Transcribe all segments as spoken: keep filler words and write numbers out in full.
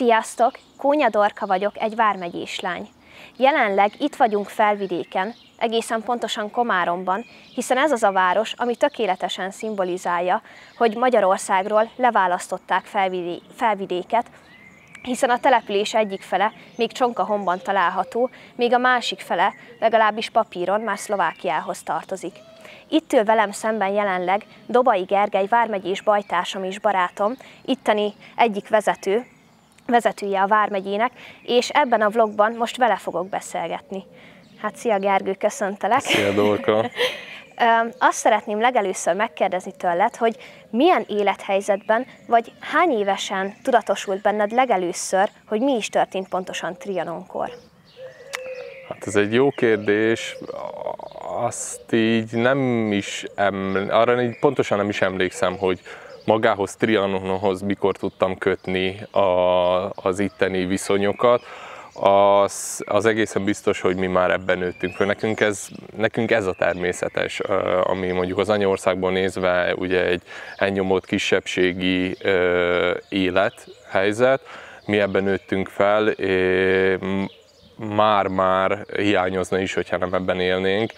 Sziasztok! Kónya Dorka vagyok, egy vármegyéslány. Jelenleg itt vagyunk Felvidéken, egészen pontosan Komáromban, hiszen ez az a város, ami tökéletesen szimbolizálja, hogy Magyarországról leválasztották Felvidé- Felvidéket, hiszen a település egyik fele még Csonkahomban található, még a másik fele legalábbis papíron már Szlovákiához tartozik. Itt ül velem szemben jelenleg Dobay Gergely vármegyés bajtársam és barátom, itteni egyik vezető, vezetője a vármegyének, és ebben a vlogban most vele fogok beszélgetni. Hát szia Gergő, köszöntelek! Szia Dorka! Azt szeretném legelőször megkérdezni tőled, hogy milyen élethelyzetben, vagy hány évesen tudatosult benned legelőször, hogy mi is történt pontosan Trianonkor? Hát ez egy jó kérdés, azt így nem is, eml- arra így pontosan nem is emlékszem, hogy magához Trianonhoz mikor tudtam kötni a, az itteni viszonyokat. Az, az egészen biztos, hogy mi már ebben nőttünk föl. Nekünk ez, nekünk ez a természetes, ami mondjuk az anyaországból nézve ugye egy elnyomott kisebbségi élethelyzet. Mi ebben nőttünk fel, már-már hiányozna is, hogyha nem ebben élnénk.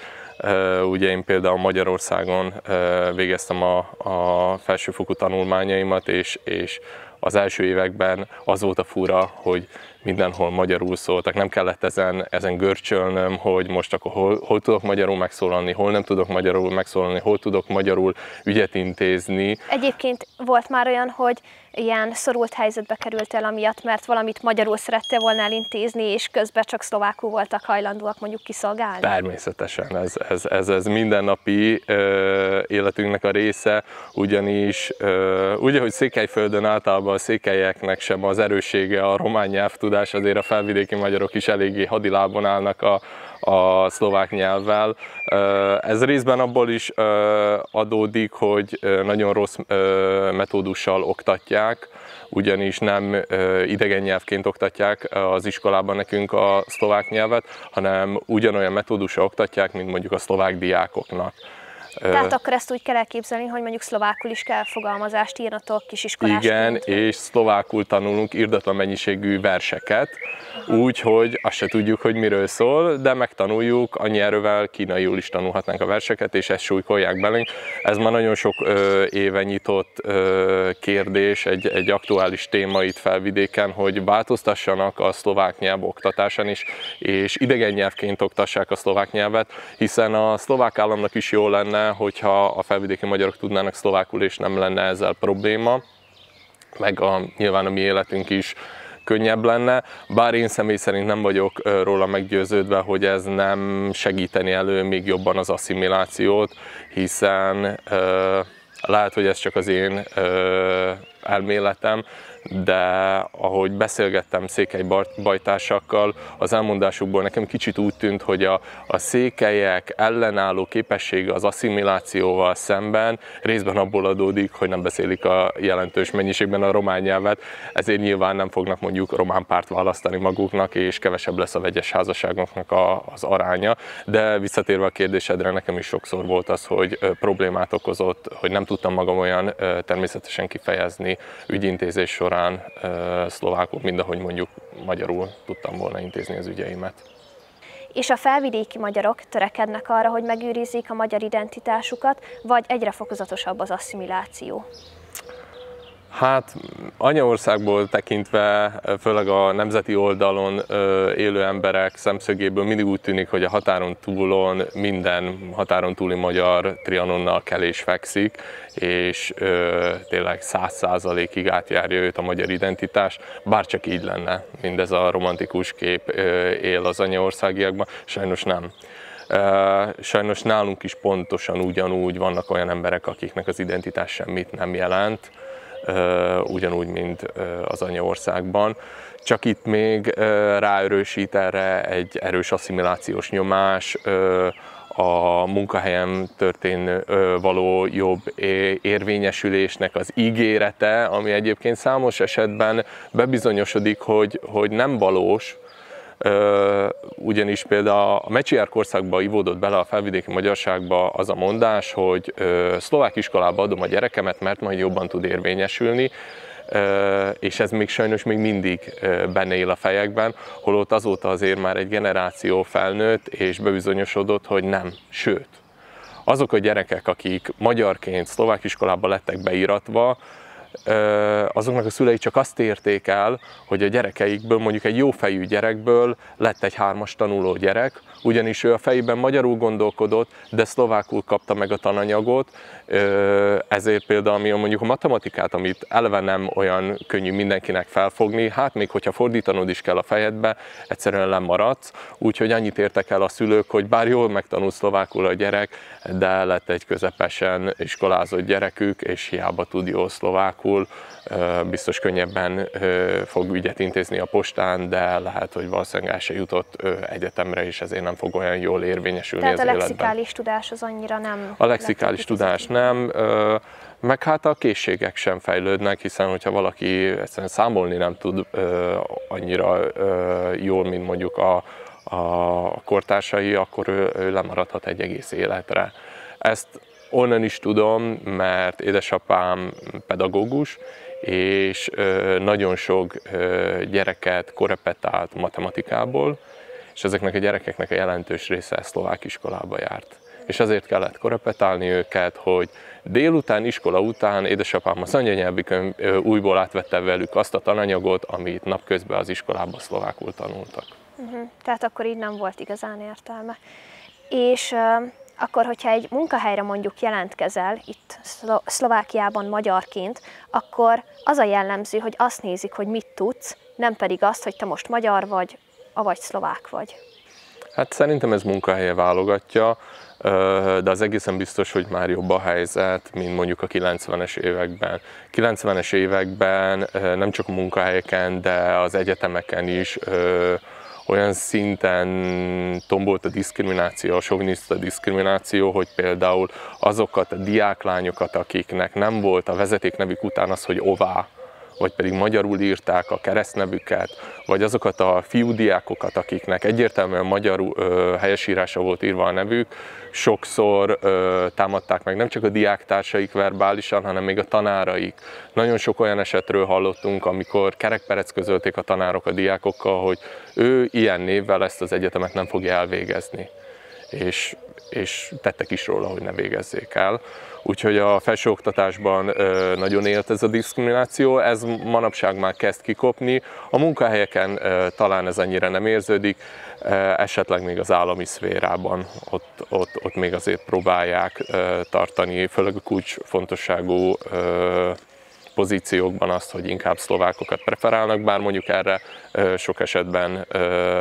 Ugye én például Magyarországon végeztem a, a felsőfokú tanulmányaimat, és, és az első években az volt a fura, hogy mindenhol magyarul szóltak, nem kellett ezen, ezen görcsölnöm, hogy most akkor hol, hol tudok magyarul megszólalni, hol nem tudok magyarul megszólalni, hol tudok magyarul ügyet intézni. Egyébként volt már olyan, hogy ilyen szorult helyzetbe kerültél amiatt, mert valamit magyarul szerettél volna elintézni, és közben csak szlovákul voltak hajlandóak mondjuk kiszolgálni? Természetesen, ez, ez, ez, ez mindennapi ö, életünknek a része, ugyanis ö, úgy, ahogy Székelyföldön általában a székelyeknek sem az erőssége a román nyelvtudás, azért a felvidéki magyarok is eléggé hadilábon állnak a, a szlovák nyelvvel. Ez részben abból is adódik, hogy nagyon rossz metódussal oktatják, ugyanis nem idegen nyelvként oktatják az iskolában nekünk a szlovák nyelvet, hanem ugyanolyan metódussal oktatják, mint mondjuk a szlovák diákoknak. Tehát akkor ezt úgy kell elképzelni, hogy mondjuk szlovákul is kell fogalmazást írnatok kisiskolásként? Igen, és szlovákul tanulunk irdatlan mennyiségű verseket, úgyhogy azt se tudjuk, hogy miről szól, de megtanuljuk, annyi erővel kínaiul is tanulhatnánk a verseket, és ezt súlykolják belénk. Ez már nagyon sok ö, éve nyitott ö, kérdés, egy, egy aktuális téma itt Felvidéken, hogy változtassanak a szlovák nyelv oktatásán is, és idegen nyelvként oktassák a szlovák nyelvet, hiszen a szlovák államnak is jó lenne, hogyha a felvidéki magyarok tudnának szlovákul, és nem lenne ezzel probléma, meg a, nyilván a mi életünk is könnyebb lenne, bár én személy szerint nem vagyok róla meggyőződve, hogy ez nem segíteni elő még jobban az asszimilációt, hiszen ö, lehet, hogy ez csak az én ö, elméletem, de ahogy beszélgettem székely bajtársakkal, az elmondásukból nekem kicsit úgy tűnt, hogy a, a székelyek ellenálló képessége az asszimilációval szemben részben abból adódik, hogy nem beszélik a jelentős mennyiségben a román nyelvet, ezért nyilván nem fognak mondjuk román párt választani maguknak, és kevesebb lesz a vegyes házasságoknak a, az aránya. De visszatérve a kérdésedre, nekem is sokszor volt az, hogy problémát okozott, hogy nem tudtam magam olyan természetesen kifejezni ügyintézés során, szlovákul, mindahogy mondjuk magyarul tudtam volna intézni az ügyeimet. És a felvidéki magyarok törekednek arra, hogy megőrizzék a magyar identitásukat, vagy egyre fokozatosabb az asszimiláció? Hát anyaországból tekintve, főleg a nemzeti oldalon élő emberek szemszögéből mindig úgy tűnik, hogy a határon túlon minden határon túli magyar Trianonnal kelés fekszik, és ö, tényleg száz százalékig átjárja őt a magyar identitás, bárcsak így lenne, mindez a romantikus kép ö, él az anyaországiakban, sajnos nem. Sajnos nálunk is pontosan ugyanúgy vannak olyan emberek, akiknek az identitás semmit nem jelent, ugyanúgy, mint az anyaországban. Csak itt még ráerősít erre egy erős asszimilációs nyomás, a munkahelyen történő való jobb érvényesülésnek az ígérete, ami egyébként számos esetben bebizonyosodik, hogy, hogy nem valós, ugyanis például a Mecsiár korszakban ivódott bele a felvidéki magyarságba az a mondás, hogy szlovák iskolába adom a gyerekemet, mert majd jobban tud érvényesülni, és ez még sajnos még mindig benne él a fejekben, holott azóta azért már egy generáció felnőtt, és bebizonyosodott, hogy nem, sőt. Azok a gyerekek, akik magyarként szlovák iskolába lettek beíratva, azoknak a szülei csak azt érték el, hogy a gyerekeikből, mondjuk egy jófejű gyerekből lett egy hármas tanuló gyerek, ugyanis ő a fejében magyarul gondolkodott, de szlovákul kapta meg a tananyagot, ezért például mondjuk a matematikát, amit eleve nem olyan könnyű mindenkinek felfogni, hát még hogyha fordítanod is kell a fejedbe, egyszerűen lemaradsz, úgyhogy annyit értek el a szülők, hogy bár jól megtanul szlovákul a gyerek, de lett egy közepesen iskolázott gyerekük, és hiába tud jól szlovákul, biztos könnyebben fog ügyet intézni a postán, de lehet, hogy valószínűleg el se jutott egyetemre, és ezért nem fog olyan jól érvényesülni az életben. Tehát a lexikális tudás az annyira nem... A lexikális tudás nem, meg hát a készségek sem fejlődnek, hiszen hogyha valaki egyszerűen számolni nem tud annyira jól, mint mondjuk a, a kortársai, akkor ő, ő lemaradhat egy egész életre. Ezt onnan is tudom, mert édesapám pedagógus, és nagyon sok gyereket korepetált matematikából, és ezeknek a gyerekeknek a jelentős része szlovák iskolába járt. És azért kellett korepetálni őket, hogy délután, iskola után édesapám az anyanyelvükön újból átvette velük azt a tananyagot, amit napközben az iskolában szlovákul tanultak. Uh-huh. Tehát akkor így nem volt igazán értelme. És... Uh... akkor, hogyha egy munkahelyre mondjuk jelentkezel, itt Szlo- Szlovákiában magyarként, akkor az a jellemző, hogy azt nézik, hogy mit tudsz, nem pedig azt, hogy te most magyar vagy, avagy szlovák vagy. Hát szerintem ez munkahelye válogatja, de az egészen biztos, hogy már jobb a helyzet, mint mondjuk a kilencvenes években. kilencvenes években nem csak a munkahelyeken, de az egyetemeken is olyan szinten tombolt a diszkrimináció, a soviniszta diszkrimináció, hogy például azokat a diáklányokat, akiknek nem volt a vezetéknevük után az, hogy ová, vagy pedig magyarul írták a keresztnevüket, vagy azokat a fiúdiákokat, akiknek egyértelműen magyar ö, helyesírása volt írva a nevük, sokszor ö, támadták meg nem csak a diáktársaik verbálisan, hanem még a tanáraik. Nagyon sok olyan esetről hallottunk, amikor kerekperec közölték a tanárok a diákokkal, hogy ő ilyen névvel ezt az egyetemet nem fogja elvégezni. És, és tettek is róla, hogy ne végezzék el. Úgyhogy a felsőoktatásban nagyon élt ez a diszkrimináció, ez manapság már kezd kikopni. A munkahelyeken talán ez annyira nem érződik, esetleg még az állami szférában, ott, ott, ott még azért próbálják tartani, főleg a kulcsfontosságú pozíciókban azt, hogy inkább szlovákokat preferálnak, bár mondjuk erre sok esetben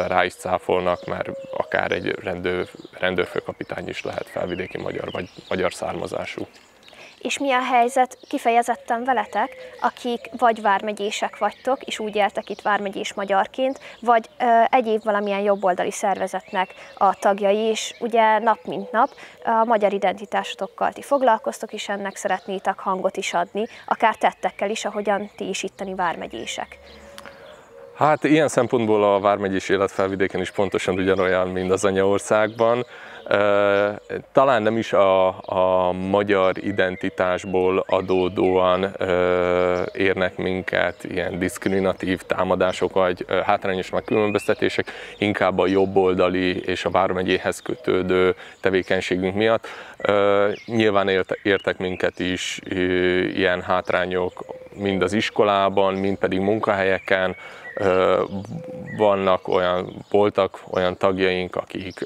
rá is cáfolnak, mert akár egy rendőr, rendőrfőkapitány is lehet felvidéki magyar vagy magyar származású. És mi a helyzet kifejezetten veletek, akik vagy vármegyések vagytok, és úgy éltek itt vármegyés magyarként, vagy ö, egyéb valamilyen jobboldali szervezetnek a tagjai, és ugye nap mint nap a magyar identitásotokkal ti foglalkoztok, és ennek szeretnétek hangot is adni, akár tettekkel is, ahogyan ti is itteni vármegyések. Hát ilyen szempontból a vármegyés élet felvidéken is pontosan ugyanolyan, mint az anyaországban. Talán nem is a, a magyar identitásból adódóan érnek minket ilyen diszkriminatív támadások vagy hátrányos megkülönböztetések, inkább a jobboldali és a vármegyéhez kötődő tevékenységünk miatt. Nyilván értek minket is ilyen hátrányok mind az iskolában, mind pedig munkahelyeken. Vannak olyan, voltak olyan tagjaink, akik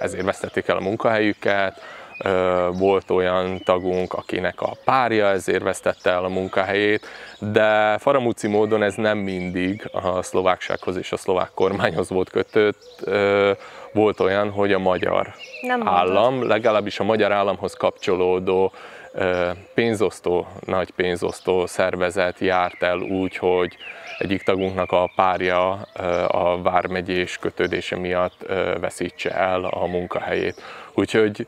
ezért vesztették el a munkahelyüket, volt olyan tagunk, akinek a párja ezért vesztette el a munkahelyét, de faramúci módon ez nem mindig a szlováksághoz és a szlovák kormányhoz volt kötött, volt olyan, hogy a magyar nem állam, mondod. Legalábbis a magyar államhoz kapcsolódó pénzosztó, nagy pénzosztó szervezet járt el úgy, hogy egyik tagunknak a párja a vármegyés kötődése miatt veszítse el a munkahelyét. Úgyhogy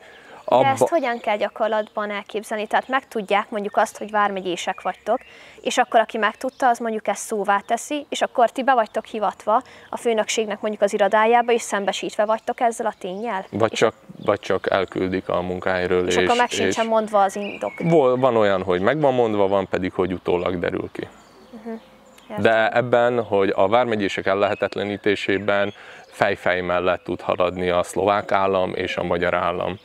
Abba... De ezt hogyan kell gyakorlatban elképzelni? Tehát megtudják mondjuk azt, hogy vármegyések vagytok, és akkor aki megtudta, az mondjuk ezt szóvá teszi, és akkor ti be vagytok hivatva a főnökségnek mondjuk az irodájába, és szembesítve vagytok ezzel a ténnyel? Vagy, és... csak, vagy csak elküldik a munkáiról. És, és akkor meg sincsen és... mondva az indok. Van olyan, hogy meg van mondva, van pedig, hogy utólag derül ki. Uh-huh. De ebben, hogy a vármegyések ellehetetlenítésében fejfej mellett tud haladni a szlovák állam és a magyar állam.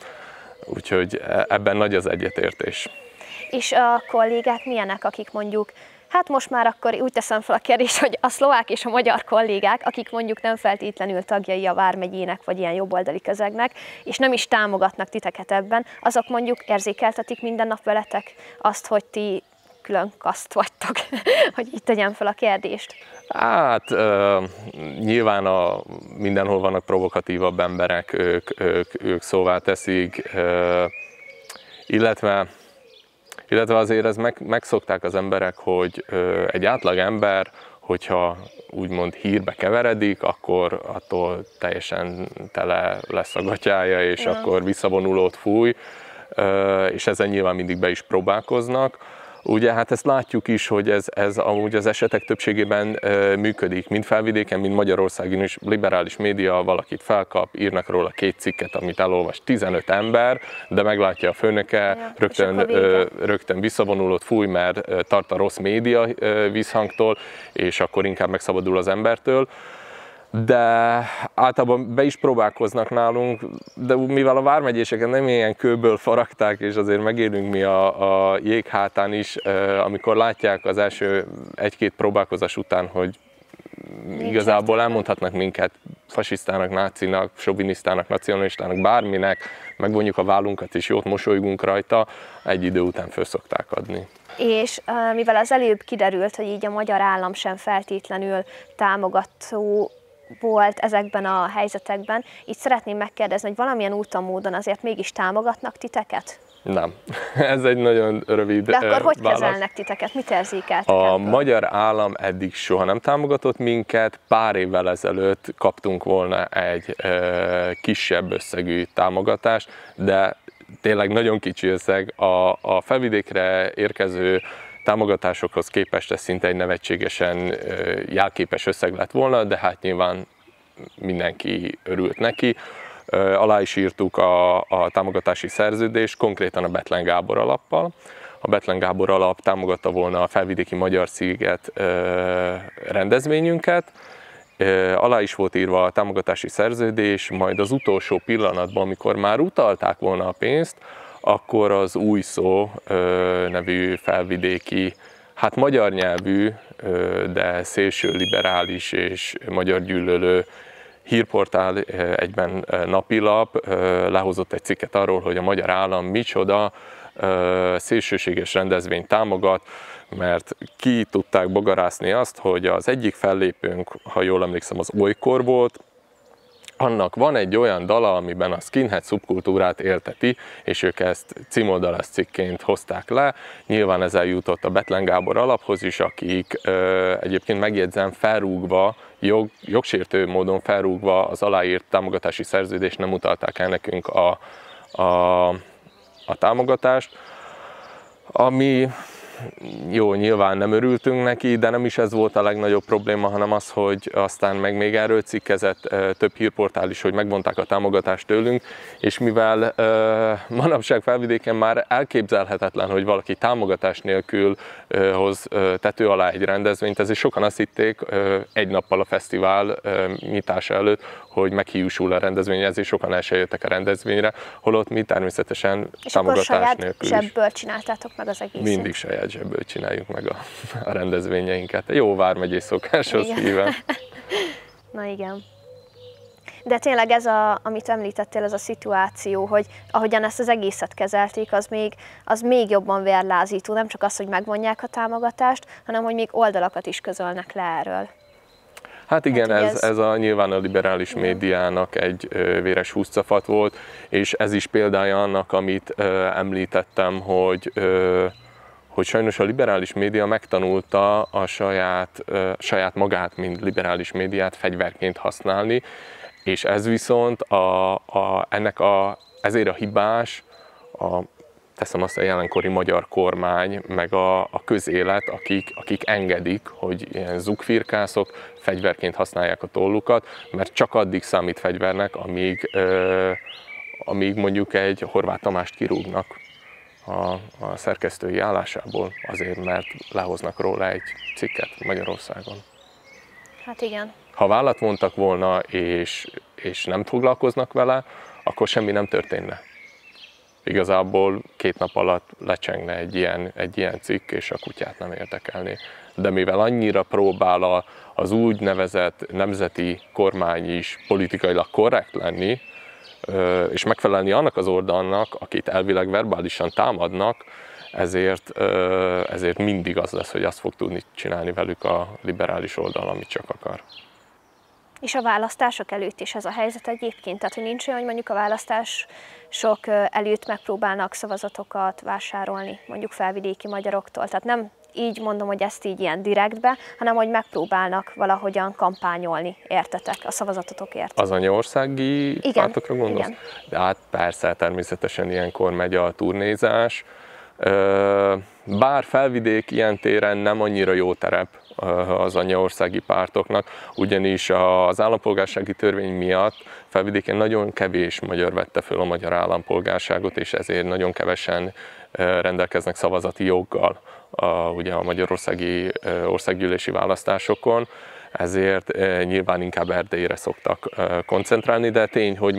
Úgyhogy ebben nagy az egyetértés. És a kollégák milyenek, akik mondjuk, hát most már akkor úgy teszem fel a kérdést, hogy a szlovák és a magyar kollégák, akik mondjuk nem feltétlenül tagjai a vármegyének, vagy ilyen jobboldali közegnek, és nem is támogatnak titeket ebben, azok mondjuk érzékeltetik minden nap veletek azt, hogy ti külön kaszt vagytok, hogy itt tegyem fel a kérdést? Hát uh, nyilván a, mindenhol vannak provokatívabb emberek, ők, ők, ők szóvá teszik, uh, illetve, illetve azért ez meg, megszokták az emberek, hogy uh, egy átlag ember, hogyha úgymond hírbe keveredik, akkor attól teljesen tele lesz a gatyája, és uh-huh. akkor visszavonulót fúj, uh, és ezen nyilván mindig be is próbálkoznak. Ugye hát ezt látjuk is, hogy ez, ez amúgy az esetek többségében e, működik, mind Felvidéken, mind Magyarországon is. Liberális média valakit felkap, írnak róla két cikket, amit elolvas tizenöt ember, de meglátja a főnöke, ja, rögtön, ö, rögtön visszavonulót fúj, mert tart a rossz média ö, vízhangtól, és akkor inkább megszabadul az embertől. De általában be is próbálkoznak nálunk, de mivel a vármegyéseket nem ilyen kőből faragták, és azért megélünk mi a, a jéghátán is, amikor látják az első egy-két próbálkozás után, hogy igazából elmondhatnak minket fasisztának, nácinak, sovinisztának, nacionalistának, bárminek, megvonjuk a vállunkat és jót mosolygunk rajta, egy idő után föl szokták adni. És mivel az előbb kiderült, hogy így a magyar állam sem feltétlenül támogató volt ezekben a helyzetekben, így szeretném megkérdezni, hogy valamilyen úton, módon azért mégis támogatnak titeket? Nem. Ez egy nagyon rövid válasz. De akkor hogy válasz. Kezelnek titeket? Mit érzékeltek ebből? A magyar állam eddig soha nem támogatott minket. Pár évvel ezelőtt kaptunk volna egy ö, kisebb összegű támogatást, de tényleg nagyon kicsi összeg. A, a Felvidékre érkező támogatásokhoz képest ez szinte egy nevetségesen jelképes összeg lett volna, de hát nyilván mindenki örült neki. Alá is írtuk a, a támogatási szerződést, konkrétan a Betlen Gábor alappal. A Betlen Gábor alap támogatta volna a Felvidéki Magyar Sziget rendezvényünket. Alá is volt írva a támogatási szerződés, majd az utolsó pillanatban, amikor már utalták volna a pénzt, akkor az Új Szó nevű felvidéki, hát magyar nyelvű, de szélső liberális és magyar gyűlölő hírportál, egyben napilap lehozott egy cikket arról, hogy a magyar állam micsoda szélsőséges rendezvényt támogat, mert ki tudták bogarászni azt, hogy az egyik fellépőnk, ha jól emlékszem, az Olykor volt, annak van egy olyan dala, amiben a skinhead szubkultúrát érteti, és ők ezt címoldalas cikként hozták le. Nyilván ez eljutott a Betlen Gábor alaphoz is, akik ö, egyébként megjegyzem felrúgva, jog, jogsértő módon felrúgva az aláírt támogatási szerződést, nem utalták el nekünk a, a, a támogatást, ami... Jó, nyilván nem örültünk neki, de nem is ez volt a legnagyobb probléma, hanem az, hogy aztán meg még erről cikkezett több hírportál is, hogy megvonták a támogatást tőlünk, és mivel uh, manapság Felvidéken már elképzelhetetlen, hogy valaki támogatás nélkül uh, hoz uh, tető alá egy rendezvényt, ezért sokan azt hitték uh, egy nappal a fesztivál uh, nyitása előtt, hogy meghiúsul a rendezvény, ezért sokan el se jöttek a rendezvényre, holott mi természetesen és támogatás nélkül is. És akkor csináltátok meg az egészet? Mindig saját zsebből csináljuk meg a, a rendezvényeinket. Jó vármegyés szokáshoz híven. Na igen. De tényleg ez, a, amit említettél, ez a szituáció, hogy ahogyan ezt az egészet kezelték, az még, az még jobban vérlázító. Nem csak az, hogy megvonják a támogatást, hanem hogy még oldalakat is közölnek le erről. Hát igen, hát, ez, ez... ez a, nyilván a liberális médiának egy ö, véres húszcafat volt, és ez is példája annak, amit ö, említettem, hogy, ö, hogy sajnos a liberális média megtanulta a saját, ö, saját magát, mint liberális médiát fegyverként használni, és ez viszont a, a, ennek a, ezért a hibás, a, teszem azt, a jelenkori magyar kormány, meg a, a közélet, akik, akik engedik, hogy ilyen zugfirkászok fegyverként használják a tollukat, mert csak addig számít fegyvernek, amíg, ö, amíg mondjuk egy Horváth Tamást kirúgnak a, a szerkesztői állásából, azért, mert lehoznak róla egy cikket Magyarországon. Hát igen. Ha vállat vontak volna, és, és nem foglalkoznak vele, akkor semmi nem történne. Igazából két nap alatt lecsengne egy ilyen, egy ilyen cikk, és a kutyát nem érdekelné. De mivel annyira próbál a, az úgynevezett nemzeti kormány is politikailag korrekt lenni, és megfelelni annak az oldalnak, akit elvileg verbálisan támadnak, ezért, ezért mindig az lesz, hogy azt fog tudni csinálni velük a liberális oldal, amit csak akar. És a választások előtt is ez a helyzet egyébként? Tehát, hogy nincs olyan, hogy mondjuk a választások előtt megpróbálnak szavazatokat vásárolni, mondjuk felvidéki magyaroktól. Tehát nem így mondom, hogy ezt így ilyen direktbe, hanem hogy megpróbálnak valahogyan kampányolni, értetek, a szavazatotokért. Az anyaországi pártokra gondolsz? Igen. De hát persze, természetesen ilyenkor megy a turnézás. Bár Felvidék ilyen téren nem annyira jó terep az anyaországi pártoknak, ugyanis az állampolgársági törvény miatt Felvidéken nagyon kevés magyar vette föl a magyar állampolgárságot, és ezért nagyon kevesen rendelkeznek szavazati joggal a, ugye a magyarországi országgyűlési választásokon, ezért nyilván inkább Erdélyre szoktak koncentrálni, de tény, hogy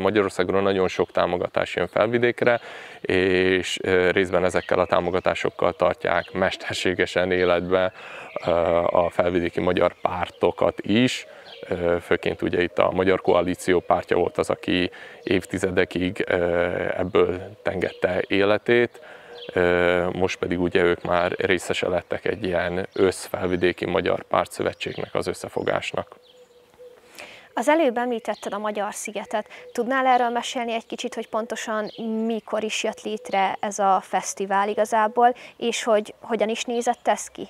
Magyarországon nagyon sok támogatás jön Felvidékre, és részben ezekkel a támogatásokkal tartják mesterségesen életbe a felvidéki magyar pártokat is. Főként ugye itt a Magyar Koalíció pártja volt az, aki évtizedekig ebből tengette életét. Most pedig ugye ők már részese lettek egy ilyen összfelvidéki magyar pártszövetségnek, az összefogásnak. Az előbb említetted a Magyar Szigetet. Tudnál erről mesélni egy kicsit, hogy pontosan mikor is jött létre ez a fesztivál igazából, és hogy hogyan is nézett ez ki?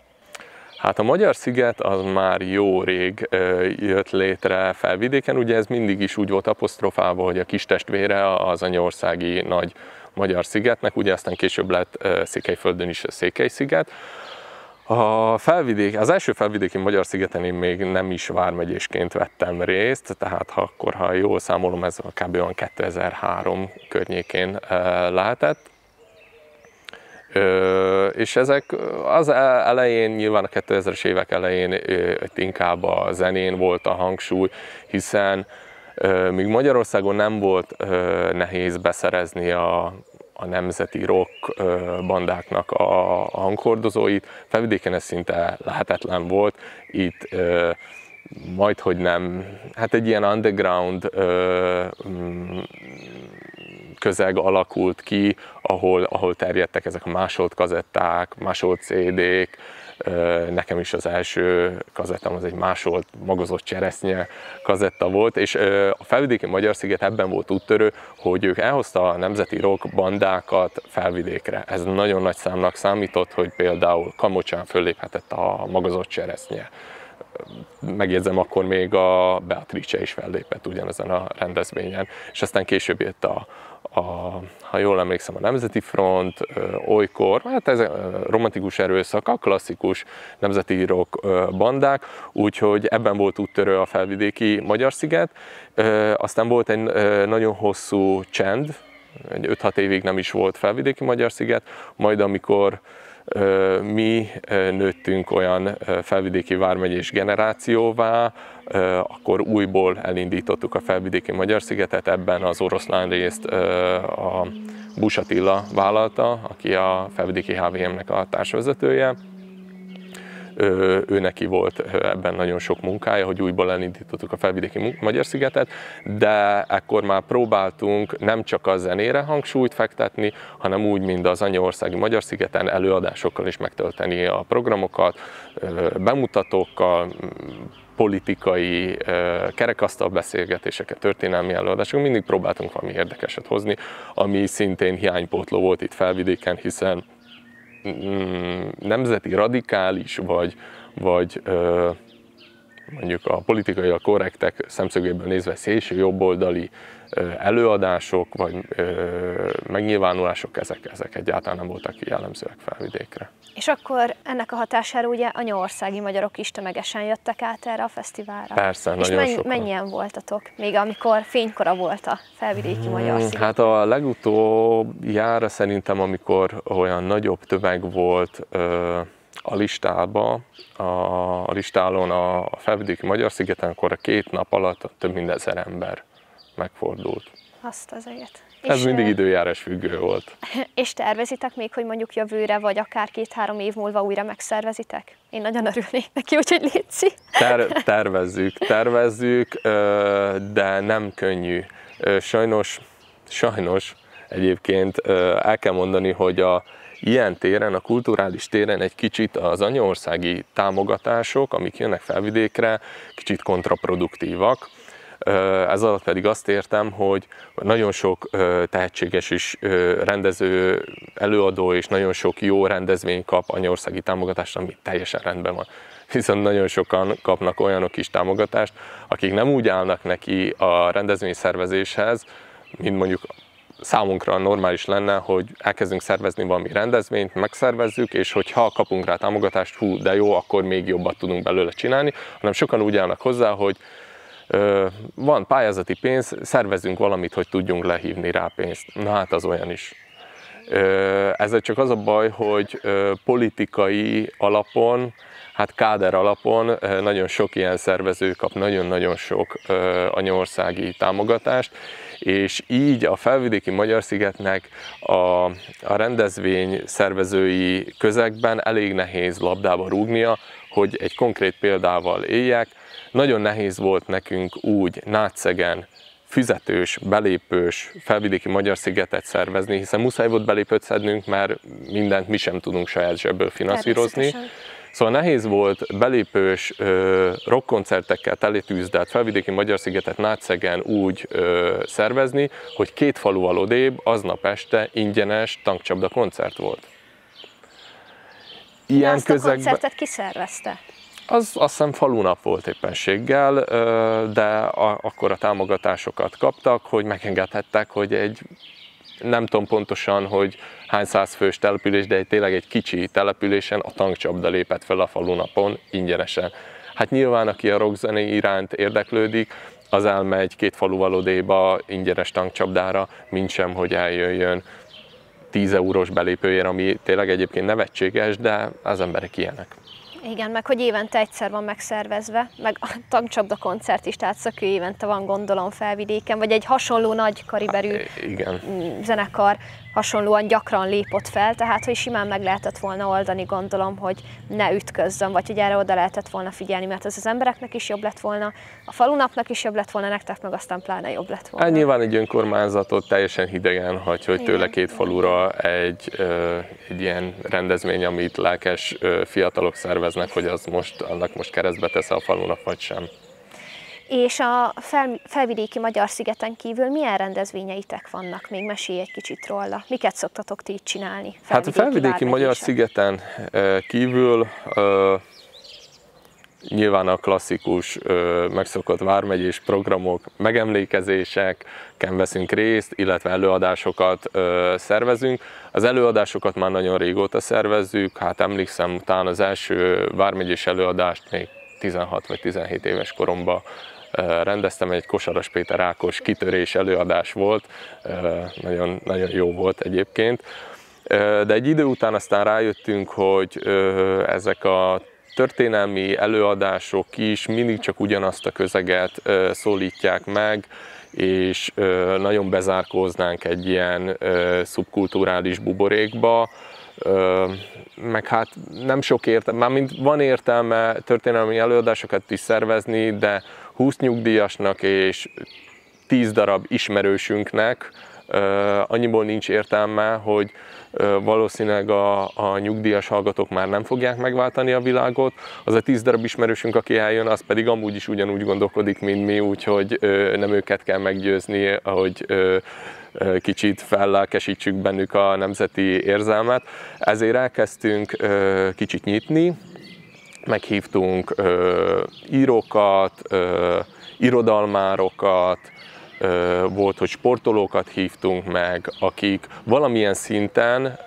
Hát a Magyar Sziget az már jó rég jött létre Felvidéken, ugye ez mindig is úgy volt apostrofálva, hogy a kis testvére az anyaországi nagy Magyar Szigetnek, ugye aztán később lett Székelyföldön is a Székely-sziget. A felvidék, az első felvidéki Magyar Szigeten én még nem is vármegyésként vettem részt, tehát ha, akkor, ha jól számolom, ez kb. Olyan kétezer-három környékén lehetett. Ö, és ezek az elején, nyilván a kétezres évek elején ö, inkább a zenén volt a hangsúly, hiszen ö, míg Magyarországon nem volt ö, nehéz beszerezni a, a nemzeti rock ö, bandáknak a, a hanghordozóit, Felvidéken ez szinte lehetetlen volt. Itt ö, majdhogy nem, hát egy ilyen underground ö, közeg alakult ki, ahol, ahol terjedtek ezek a másolt kazetták, másolt cé dék. Nekem is az első kazettám az egy másolt magozott cseresznye kazetta volt, és a felvidéki Magyar Sziget ebben volt úttörő, hogy ők elhozta a nemzeti rock bandákat Felvidékre. Ez nagyon nagy számnak számított, hogy például Kamocsán fölléphetett a magozott cseresznye. Megjegyzem, akkor még a Beatrice is fellépett ugyanezen a rendezvényen, és aztán később jött a, a ha jól emlékszem, a Nemzeti Front, olykor, hát ez romantikus erőszak, a klasszikus nemzeti rock bandák, úgyhogy ebben volt úttörő a felvidéki Magyar Sziget. Aztán volt egy nagyon hosszú csend, öt-hat évig nem is volt felvidéki Magyar Sziget, majd amikor mi nőttünk olyan felvidéki vármegyés generációvá, akkor újból elindítottuk a felvidéki Magyar Szigetet, ebben az oroszlán részt a Busatilla vállalta, aki a felvidéki há vé emnek a társvezetője. Ő, ő neki volt ebben nagyon sok munkája, hogy újból elindítottuk a felvidéki Magyar Szigetet, de ekkor már próbáltunk nem csak a zenére hangsúlyt fektetni, hanem úgy, mint az anyaországi Magyar Szigeten előadásokkal is megtölteni a programokat, bemutatókkal, politikai kerekasztal beszélgetéseket, történelmi előadásokat, mindig próbáltunk valami érdekeset hozni, ami szintén hiánypótló volt itt Felvidéken, hiszen nemzeti radikális, vagy, vagy ö, mondjuk a politikai a korrektek szemszögéből nézve szélső jobboldali előadások vagy megnyilvánulások, ezek, ezek egyáltalán nem voltak jellemzőek Felvidékre. És akkor ennek a hatására ugye anyaországi magyarok is tömegesen jöttek át erre a fesztiválra. Persze, és nagyon sokan. Mennyien voltatok, még amikor fénykora volt a Felvidéki Magyar Sziget? Hát a legutóbbjára szerintem, amikor olyan nagyobb tömeg volt a listába, a listálón a Felvidéki Magyar Szigeten, akkor a két nap alatt több mint ezer ember megfordult. Azt azért. Ez és mindig időjárás függő volt. És tervezitek még, hogy mondjuk jövőre, vagy akár két-három év múlva újra megszervezitek? Én nagyon örülnék neki, úgyhogy létszik. Ter tervezzük, tervezzük, de nem könnyű. Sajnos, sajnos egyébként el kell mondani, hogy a ilyen téren, a kulturális téren egy kicsit az anyaországi támogatások, amik jönnek Felvidékre, kicsit kontraproduktívak. Ez alatt pedig azt értem, hogy nagyon sok tehetséges is rendező, előadó és nagyon sok jó rendezvény kap anyaországi támogatást, ami teljesen rendben van. Viszont nagyon sokan kapnak olyanok is támogatást, akik nem úgy állnak neki a rendezvény szervezéshez, mint mondjuk számunkra normális lenne, hogy elkezdünk szervezni valami rendezvényt, megszervezzük, és hogyha kapunk rá támogatást, hú, de jó, akkor még jobbat tudunk belőle csinálni, hanem sokan úgy állnak hozzá, hogy van pályázati pénz, szervezünk valamit, hogy tudjunk lehívni rá pénzt. Na hát az olyan is. Ezzel csak az a baj, hogy politikai alapon, hát káder alapon nagyon sok ilyen szervező kap nagyon-nagyon sok anyaországi támogatást, és így a Felvidéki Magyar Szigetnek a, a rendezvény szervezői közegben elég nehéz labdába rúgnia, hogy egy konkrét példával éljek. Nagyon nehéz volt nekünk úgy Nátszegen fizetős, belépős Felvidéki Magyar Szigetet szervezni, hiszen muszáj volt belépőt szednünk, mert mindent mi sem tudunk saját zsebből finanszírozni. Szóval nehéz volt belépős rockkoncertekkel teletűzdelt Felvidéki Magyar Szigetet Nátszegen úgy ö, szervezni, hogy két faluval odébb aznap este ingyenes tankcsapda koncert volt. Ilyen azt közegben... a koncertet kiszervezte? Az azt hiszem falunap volt éppenséggel, de a, akkor a támogatásokat kaptak, hogy megengedhettek, hogy egy, nem tudom pontosan, hogy hány száz fős település, de egy, tényleg egy kicsi településen a tankcsapda lépett fel a falunapon ingyenesen. Hát nyilván, aki a rockzené iránt érdeklődik, az elmegy két faluval odéba ingyenes tankcsapdára, mintsem, hogy eljöjjön tíz eurós belépőjére, ami tényleg egyébként nevetséges, de az emberek ilyenek. Igen, meg hogy évente egyszer van megszervezve, meg a tankcsapda koncert is, tehát szökő évente van, gondolom, Felvidéken, vagy egy hasonló nagy kaliberű zenekar hasonlóan gyakran lépott fel, tehát hogy simán meg lehetett volna oldani, gondolom, hogy ne ütközzön, vagy hogy erre oda lehetett volna figyelni, mert ez az embereknek is jobb lett volna, a falunapnak is jobb lett volna, nektek meg aztán pláne jobb lett volna. Hát nyilván egy önkormányzatot teljesen hidegen hagy, hogy tőle két falura egy, egy ilyen rendezvény, amit lelkes fiatalok szerveznek, hogy az most, annak most keresztbe tesz a falunap, vagy sem. És a fel, Felvidéki Magyar Szigeten kívül milyen rendezvényeitek vannak? Még mesélj egy kicsit róla. Miket szoktatok ti itt csinálni? Felvidéki hát a Felvidéki Magyar Szigeten kívül ö, nyilván a klasszikus ö, megszokott vármegyés programok, megemlékezéseken veszünk részt, illetve előadásokat ö, szervezünk. Az előadásokat már nagyon régóta szervezzük, hát emlékszem, utána az első vármegyés előadást még tizenhat vagy tizenhét éves koromban rendeztem, egy Kosaras Péter Ákos kitörés előadás volt, nagyon, nagyon jó volt egyébként. De egy idő után aztán rájöttünk, hogy ezek a történelmi előadások is mindig csak ugyanazt a közeget szólítják meg, és nagyon bezárkóznánk egy ilyen szubkulturális buborékba, meg hát nem sok értelme, mármint van értelme történelmi előadásokat is szervezni, de húsz nyugdíjasnak és tíz darab ismerősünknek annyiból nincs értelme, hogy valószínűleg a, a nyugdíjas hallgatók már nem fogják megváltani a világot. Az a tíz darab ismerősünk, aki eljön, az pedig amúgy is ugyanúgy gondolkodik, mint mi, úgyhogy nem őket kell meggyőzni, ahogy kicsit fellelkesítsük bennük a nemzeti érzelmet. Ezért elkezdtünk kicsit nyitni, meghívtunk írókat, irodalmárokat, volt, hogy sportolókat hívtunk meg, akik valamilyen szinten,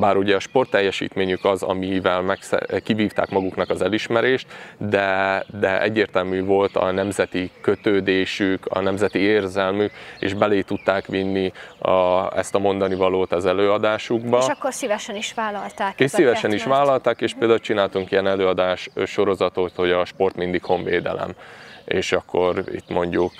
bár ugye a sportteljesítményük az, amivel megszer, kivívták maguknak az elismerést, de, de egyértelmű volt a nemzeti kötődésük, a nemzeti érzelmük, és belé tudták vinni a, ezt a mondani valót az előadásukba. És akkor szívesen is vállalták. És szívesen is vállalták, és például csináltunk ilyen előadás sorozatot, hogy a sport mindig honvédelem. És akkor itt mondjuk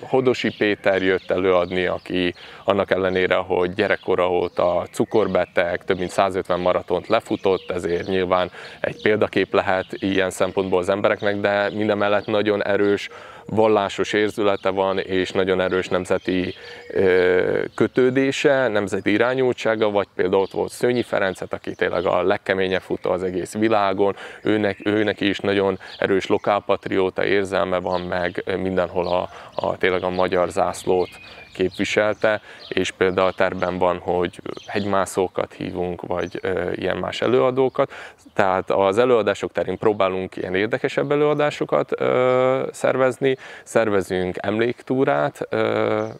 Hodosi Péter jött előadni, aki annak ellenére, hogy gyerekkora óta cukorbeteg, több mint százötven maratont lefutott, ezért nyilván egy példakép lehet ilyen szempontból az embereknek, de mindemellett nagyon erős vallásos érzülete van, és nagyon erős nemzeti kötődése, nemzeti irányultsága, vagy például ott volt Szőnyi Ferencet, aki tényleg a legkeményebb futó az egész világon, őnek, őnek is nagyon erős lokálpatrióta érzelme van, meg mindenhol a, a, tényleg a magyar zászlót képviselte, és például a terben van, hogy hegymászókat hívunk, vagy ilyen más előadókat. Tehát az előadások terén próbálunk ilyen érdekesebb előadásokat szervezni, szervezünk emléktúrát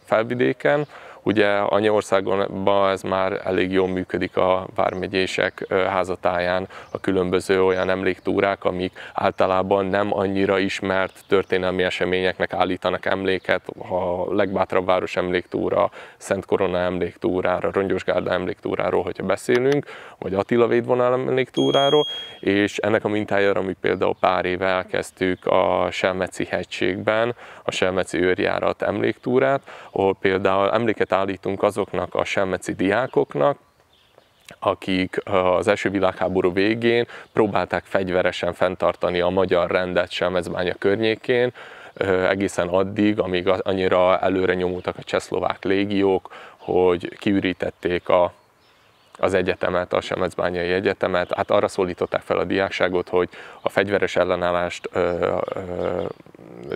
Felvidéken. Ugye Anyaországonban ez már elég jól működik a Vármegyések házatáján a különböző olyan emléktúrák, amik általában nem annyira ismert történelmi eseményeknek állítanak emléket. A legbátrabb város emléktúra, Szent Korona emléktúrára, Rongyós Gárda emléktúráról, hogyha beszélünk, vagy Attila védvonal emléktúráról, és ennek a mintájára mi például pár éve elkezdtük a Selmeci hegységben a Selmeci Őrjárat emléktúrát, ahol például emléket állítunk azoknak a selmeci diákoknak, akik az első világháború végén próbálták fegyveresen fenntartani a magyar rendet Selmecbánya környékén, egészen addig, amíg annyira előre nyomultak a csehszlovák légiók, hogy kiürítették a az egyetemet, a Semecbányai Egyetemet. Hát arra szólították fel a diákságot, hogy a fegyveres ellenállást ö, ö,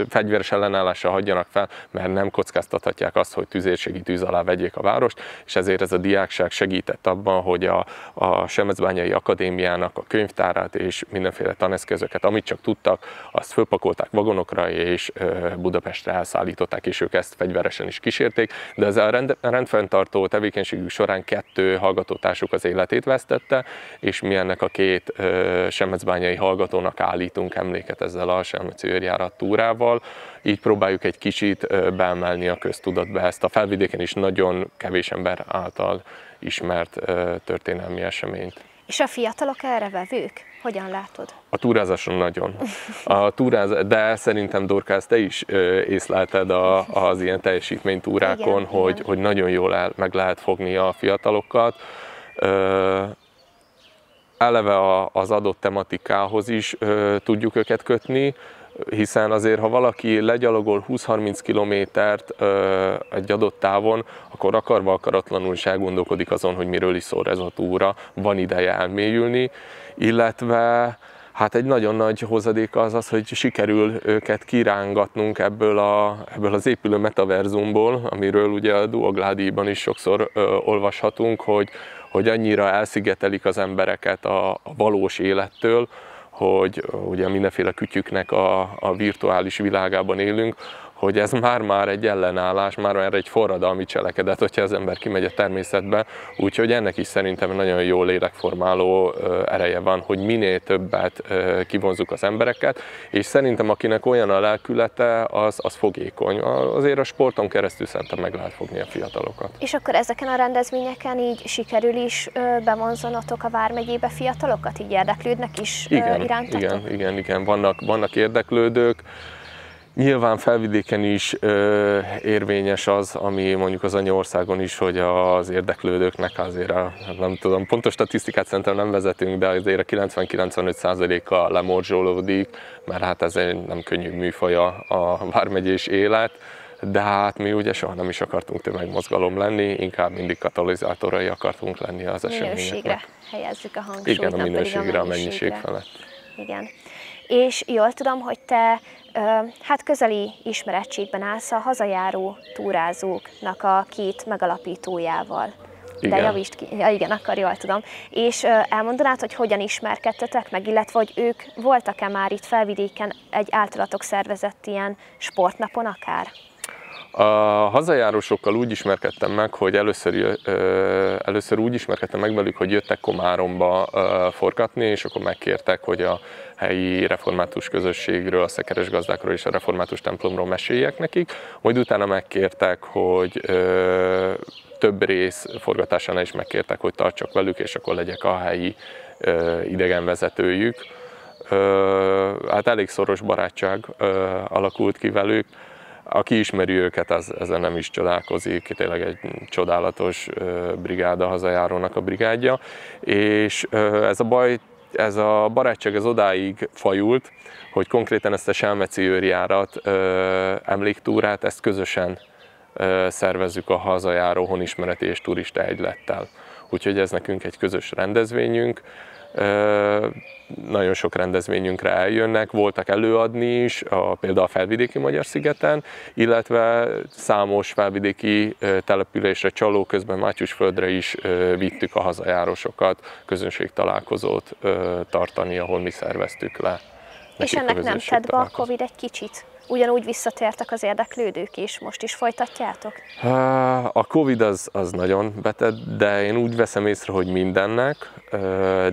fegyveres ellenállásra hagyjanak fel, mert nem kockáztathatják azt, hogy tüzérségi tűz alá vegyék a várost, és ezért ez a diákság segített abban, hogy a, a Semecbányai Akadémiának a könyvtárát és mindenféle taneszközöket, amit csak tudtak, azt fölpakolták vagonokra, és Budapestre elszállították, és ők ezt fegyveresen is kísérték, de ez a rend, rendfenntartó tevékenységük során kettő hallgatótárs az életét vesztette, és mi ennek a két uh, selmecbányai hallgatónak állítunk emléket ezzel a Selmeci Őrjárat túrával. Így próbáljuk egy kicsit uh, beemelni a köztudatba ezt a Felvidéken is nagyon kevés ember által ismert uh, történelmi eseményt. És a fiatalok erre vevők? Hogyan látod? A túrázáson nagyon. A túráz... De szerintem, Dorka, te is észlelted a, az ilyen teljesítménytúrákon, igen, hogy, igen. hogy nagyon jól el, meg lehet fogni a fiatalokat. Eleve az adott tematikához is tudjuk őket kötni, hiszen azért, ha valaki legyalogol húsz-harminc kilométert egy adott távon, akkor akarva akaratlanul is elgondolkodik azon, hogy miről is szól ez a túra, van ideje elmélyülni, illetve hát egy nagyon nagy hozadéka az az, hogy sikerül őket kirángatnunk ebből, a, ebből az épülő metaverzumból, amiről ugye a Duogladiban is sokszor ö, olvashatunk, hogy, hogy annyira elszigetelik az embereket a, a valós élettől, hogy ugye mindenféle kütyüknek a, a virtuális világában élünk, hogy ez már-már egy ellenállás, már-már egy forradalmi cselekedet, hogyha az ember kimegy a természetbe, úgyhogy ennek is szerintem nagyon jó lélekformáló ereje van, hogy minél többet kivonzuk az embereket, és szerintem akinek olyan a lelkülete, az, az fogékony. Azért a sporton keresztül szerintem meg lehet fogni a fiatalokat. És akkor ezeken a rendezvényeken így sikerül is bevonzanatok a Vármegyébe fiatalokat? Így érdeklődnek is irántatok? Igen, igen, igen, vannak, vannak érdeklődők. Nyilván Felvidéken is ö, érvényes az, ami mondjuk az anyaországon is, hogy az érdeklődőknek azért a, nem tudom, pontos statisztikát szerintem nem vezetünk, de azért a kilencven-kilencvenöt százaléka lemorzsolódik, mert hát ez egy nem könnyű műfaja a vármegyés élet, de hát mi ugye soha nem is akartunk tömegmozgalom lenni, inkább mindig katalizátorai akartunk lenni az eseményeknek. Minőségre helyezzük a hangsúlyt. Igen, a minőségre, a mennyiség felett. Igen. És jól tudom, hogy te hát közeli ismerettségben állsz a hazajáró túrázóknak a két megalapítójával. Igen. De javítsd ki, ja, igen, akkor jól tudom. És elmondanád, hogy hogyan ismerkedtetek meg, illetve hogy ők voltak-e már itt Felvidéken egy általatok szervezett ilyen sportnapon akár? A hazajárósokkal úgy ismerkedtem meg, hogy először, először úgy ismerkedtem meg velük, hogy jöttek Komáromba forgatni, és akkor megkértek, hogy a helyi református közösségről, a szekeres gazdákról és a református templomról meséljek nekik. Majd utána megkértek, hogy több rész forgatásánál is megkértek, hogy tartsak velük, és akkor legyek a helyi idegenvezetőjük. Hát elég szoros barátság alakult ki velük. Aki ismeri őket, az ezen nem is csodálkozik, tényleg egy csodálatos brigáda, hazajárónak a brigádja. És ez a baj, ez a barátság az odáig fajult, hogy konkrétan ezt a Selmeci Őrjárat emléktúrát, ezt közösen szervezzük a hazajáró honismereti és turista egylettel. Úgyhogy ez nekünk egy közös rendezvényünk. Nagyon sok rendezvényünkre eljönnek, voltak előadni is, a, például a Felvidéki Magyar Szigeten, illetve számos felvidéki településre, Csalló közben Mátyus földre is vittük a hazajárósokat, közönségtalálkozót tartani, ahol mi szerveztük le. És ennek nem tett be a Covid egy kicsit? Ugyanúgy visszatértek az érdeklődők is, most is folytatjátok? A Covid az, az nagyon beteg, de én úgy veszem észre, hogy mindennek,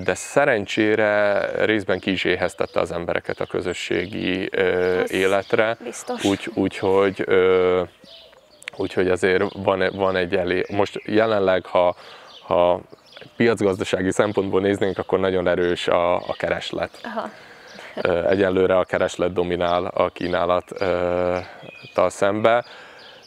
de szerencsére részben ki is éheztette az embereket a közösségi az életre. Úgyhogy úgy, úgy, azért van, van egy elég... Most jelenleg, ha, ha piacgazdasági szempontból néznénk, akkor nagyon erős a, a kereslet. Aha. Egyelőre a kereslet dominál a kínálattal szembe.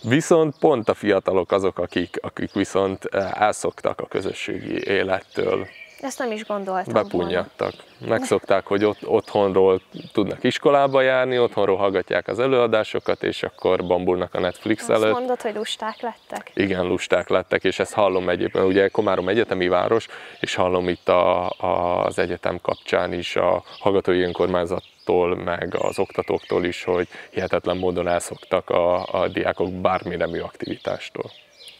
Viszont pont a fiatalok azok, akik, akik viszont elszoktak a közösségi élettől. Ezt nem is gondoltam. Bepunyadtak. Megszokták, hogy ott, otthonról tudnak iskolába járni, otthonról hallgatják az előadásokat, és akkor bambulnak a Netflix előtt. Azt mondod, hogy lusták lettek? Igen, lusták lettek, és ezt hallom egyébként. Ugye Komárom egyetemi város, és hallom itt a, a, az egyetem kapcsán is a hallgatói önkormányzattól, meg az oktatóktól is, hogy hihetetlen módon elszoktak a, a diákok bármi nemű aktivitástól.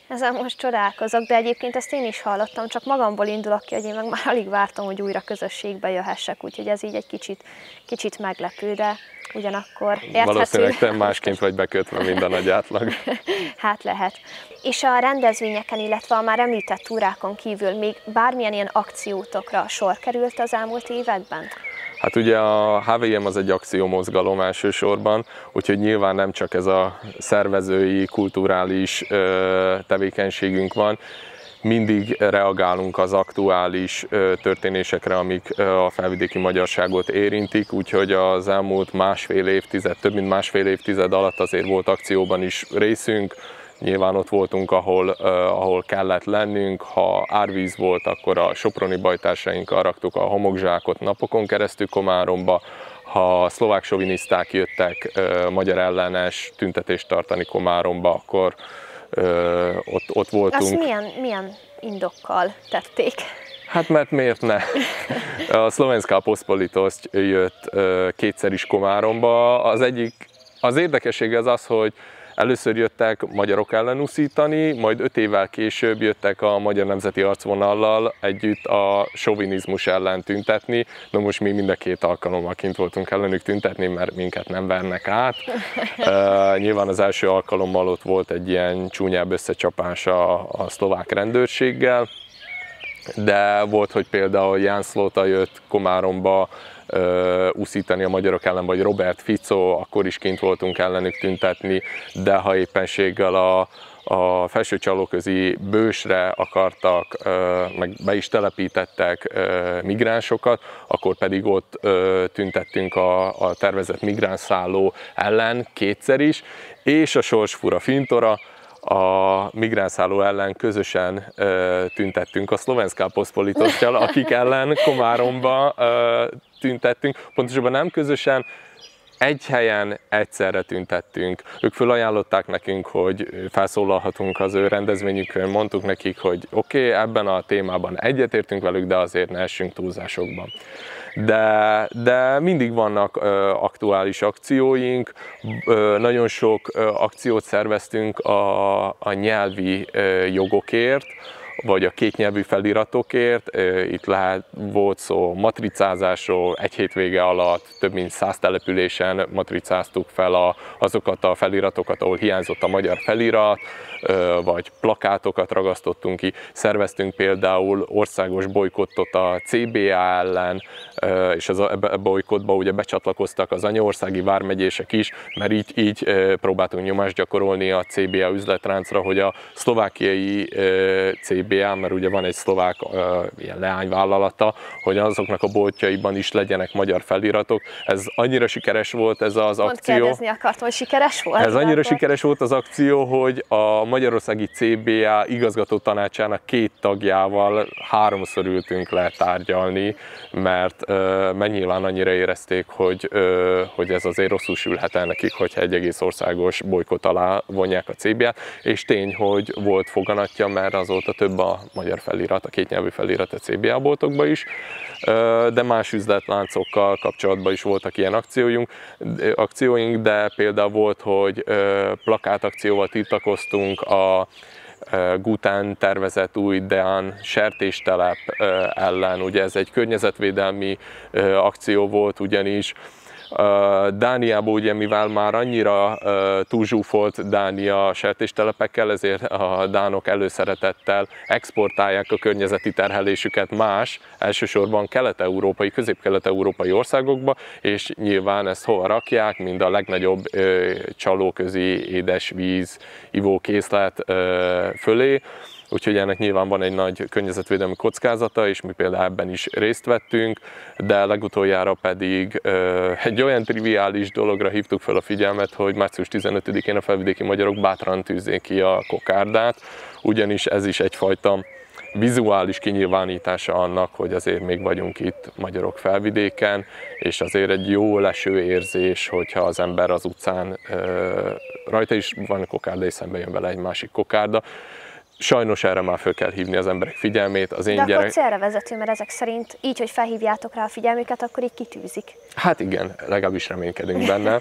Ezzel most csodálkozok, de egyébként ezt én is hallottam, csak magamból indulok ki, hogy én meg már alig vártam, hogy újra közösségbe jöhessek, úgyhogy ez így egy kicsit, kicsit meglepő, de ugyanakkor érthető. Valószínűleg te másként vagy bekötve, mint a nagy átlag. Hát lehet. És a rendezvényeken, illetve a már említett túrákon kívül még bármilyen ilyen akciótokra sor került az elmúlt években? Hát ugye a há vé em az egy akciómozgalom elsősorban, úgyhogy nyilván nem csak ez a szervezői, kulturális ö, tevékenységünk van, mindig reagálunk az aktuális ö, történésekre, amik ö, a felvidéki magyarságot érintik, úgyhogy az elmúlt másfél évtized, több mint másfél évtized alatt azért volt akcióban is részünk. Nyilván ott voltunk, ahol, uh, ahol kellett lennünk, ha árvíz volt, akkor a soproni bajtársainkkal raktuk a homokzsákot napokon keresztül Komáromba, ha szlovák soviniszták jöttek uh, magyar ellenes tüntetést tartani Komáromba, akkor uh, ott, ott voltunk. Azt milyen, milyen indokkal tették? Hát mert miért ne? A Szlovenszká pospolitost jött uh, kétszer is Komáromba. Az egyik, az érdekessége az az, hogy először jöttek magyarok ellen uszítani, majd öt évvel később jöttek a Magyar Nemzeti Arcvonallal együtt a sovinizmus ellen tüntetni. Na most mi mind a két alkalommal kint voltunk ellenük tüntetni, mert minket nem vernek át. uh, nyilván az első alkalommal ott volt egy ilyen csúnyább összecsapás a, a szlovák rendőrséggel, de volt, hogy például Ján Slota jött Komáromba Uh, úszítani a magyarok ellen, vagy Robert Fico, akkor is kint voltunk ellenük tüntetni, de ha éppenséggel a, a felsőcsallóközi bősre akartak, uh, meg be is telepítettek uh, migránsokat, akkor pedig ott uh, tüntettünk a, a tervezett migránszálló ellen kétszer is, és a sorsfura fintora, a migránszálló ellen közösen ö, tüntettünk a Szlovenszká pospolitosztjal, akik ellen Komáromba ö, tüntettünk. Pontosabban nem közösen, egy helyen egyszerre tüntettünk. Ők fölajánlották nekünk, hogy felszólalhatunk az ő rendezvényükön, mondtuk nekik, hogy oké, okay, ebben a témában egyetértünk velük, de azért ne essünk túlzásokban. De, de mindig vannak ö, aktuális akcióink, ö, nagyon sok ö, akciót szerveztünk a, a nyelvi ö, jogokért, vagy a kéknyelvű feliratokért. Itt lehet, volt szó matricázásról, egy hétvége alatt több mint száz településen matricáztuk fel a, azokat a feliratokat, ahol hiányzott a magyar felirat, vagy plakátokat ragasztottunk ki. Szerveztünk például országos bolykottot a cé bé á ellen, és az a bolykottba ugye becsatlakoztak az anyaországi vármegyések is, mert így, így próbáltunk nyomást gyakorolni a cé bé á üzletráncra, hogy a szlovákiai cé bé á, mert ugye van egy szlovák ilyen leányvállalata, hogy azoknak a boltjaiban is legyenek magyar feliratok. Ez annyira sikeres volt ez az Pont akció. Kérdezni akartam, hogy sikeres volt? Ez annyira sikeres volt az akció, hogy a magyarországi cé bé á igazgató tanácsának két tagjával háromszor ültünk le tárgyalni, mert mert nyilván annyira érezték, hogy, hogy ez azért rosszul sülhet el nekik, hogyha egy egész országos bolykott alá vonják a cé bé á-t, és tény, hogy volt foganatja, mert azóta több a magyar felirat, a kétnyelvű felirat a cé bé á boltokba is, de más üzletláncokkal kapcsolatban is voltak ilyen akcióink, akcióink de például volt, hogy plakátakcióval tiltakoztunk a Gután tervezett új Deán sertéstelep ellen. Ugye ez egy környezetvédelmi akció volt, ugyanis Dániából ugye, mivel már annyira túlzsúfolt Dánia sertéstelepekkel, ezért a dánok előszeretettel exportálják a környezeti terhelésüket más, elsősorban kelet-európai, közép-kelet-európai országokba, és nyilván ezt hol rakják, mind a legnagyobb csalóközi édesvíz ivókészlet fölé. Úgyhogy ennek nyilván van egy nagy környezetvédelmi kockázata, és mi például ebben is részt vettünk, de legutoljára pedig ö, egy olyan triviális dologra hívtuk fel a figyelmet, hogy március tizenötödikén a felvidéki magyarok bátran tűzzék ki a kokárdát, ugyanis ez is egyfajta vizuális kinyilvánítása annak, hogy azért még vagyunk itt magyarok Felvidéken, és azért egy jó leső érzés, hogyha az ember az utcán ö, rajta is van kokárda, és szembe jön vele egy másik kokárda. Sajnos erre már föl kell hívni az emberek figyelmét, az én De gyerek... akkor célra vezető, mert ezek szerint így, hogy felhívjátok rá a figyelmüket, akkor így kitűzik. Hát igen, legalábbis reménykedünk benne.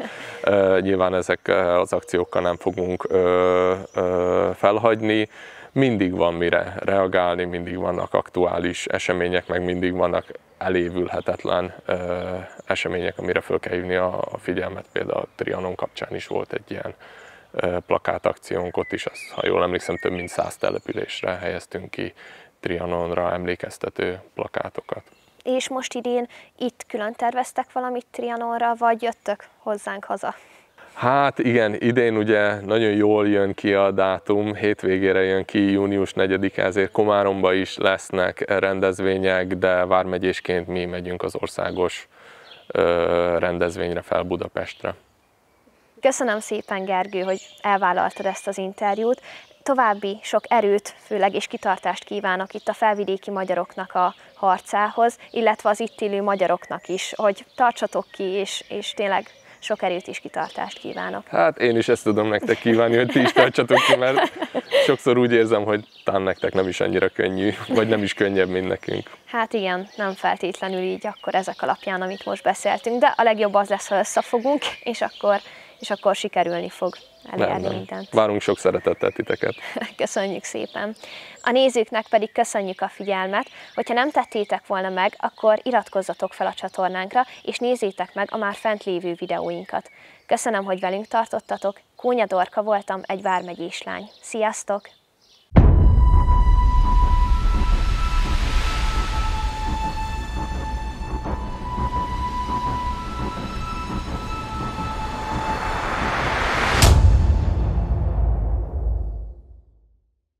uh, nyilván ezek az akciókkal nem fogunk uh, uh, felhagyni. Mindig van mire reagálni, mindig vannak aktuális események, meg mindig vannak elévülhetetlen uh, események, amire föl kell hívni a, a figyelmet. Például a Trianon kapcsán is volt egy ilyen plakátakciónk, ott is, az, ha jól emlékszem, több mint száz településre helyeztünk ki Trianonra emlékeztető plakátokat. És most idén itt külön terveztek valamit Trianonra, vagy jöttök hozzánk haza? Hát igen, idén ugye nagyon jól jön ki a dátum, hétvégére jön ki június negyedike, ezért Komáromba is lesznek rendezvények, de vármegyésként mi megyünk az országos rendezvényre fel Budapestre. Köszönöm szépen, Gergő, hogy elvállaltad ezt az interjút. További sok erőt, főleg és kitartást kívánok itt a felvidéki magyaroknak a harcához, illetve az itt élő magyaroknak is, hogy tartsatok ki, és, és tényleg sok erőt és kitartást kívánok. Hát én is ezt tudom nektek kívánni, hogy ti is tartsatok ki, mert sokszor úgy érzem, hogy talán nektek nem is annyira könnyű, vagy nem is könnyebb, mint nekünk. Hát igen, nem feltétlenül így akkor ezek alapján, amit most beszéltünk, de a legjobb az lesz, ha összefogunk, és akkor és akkor sikerülni fog elérni mindent. Várunk sok szeretettel titeket. Köszönjük szépen. A nézőknek pedig köszönjük a figyelmet. Hogyha nem tettétek volna meg, akkor iratkozzatok fel a csatornánkra, és nézzétek meg a már fent lévő videóinkat. Köszönöm, hogy velünk tartottatok. Kónya Dorka voltam, egy vármegyés lány. Sziasztok!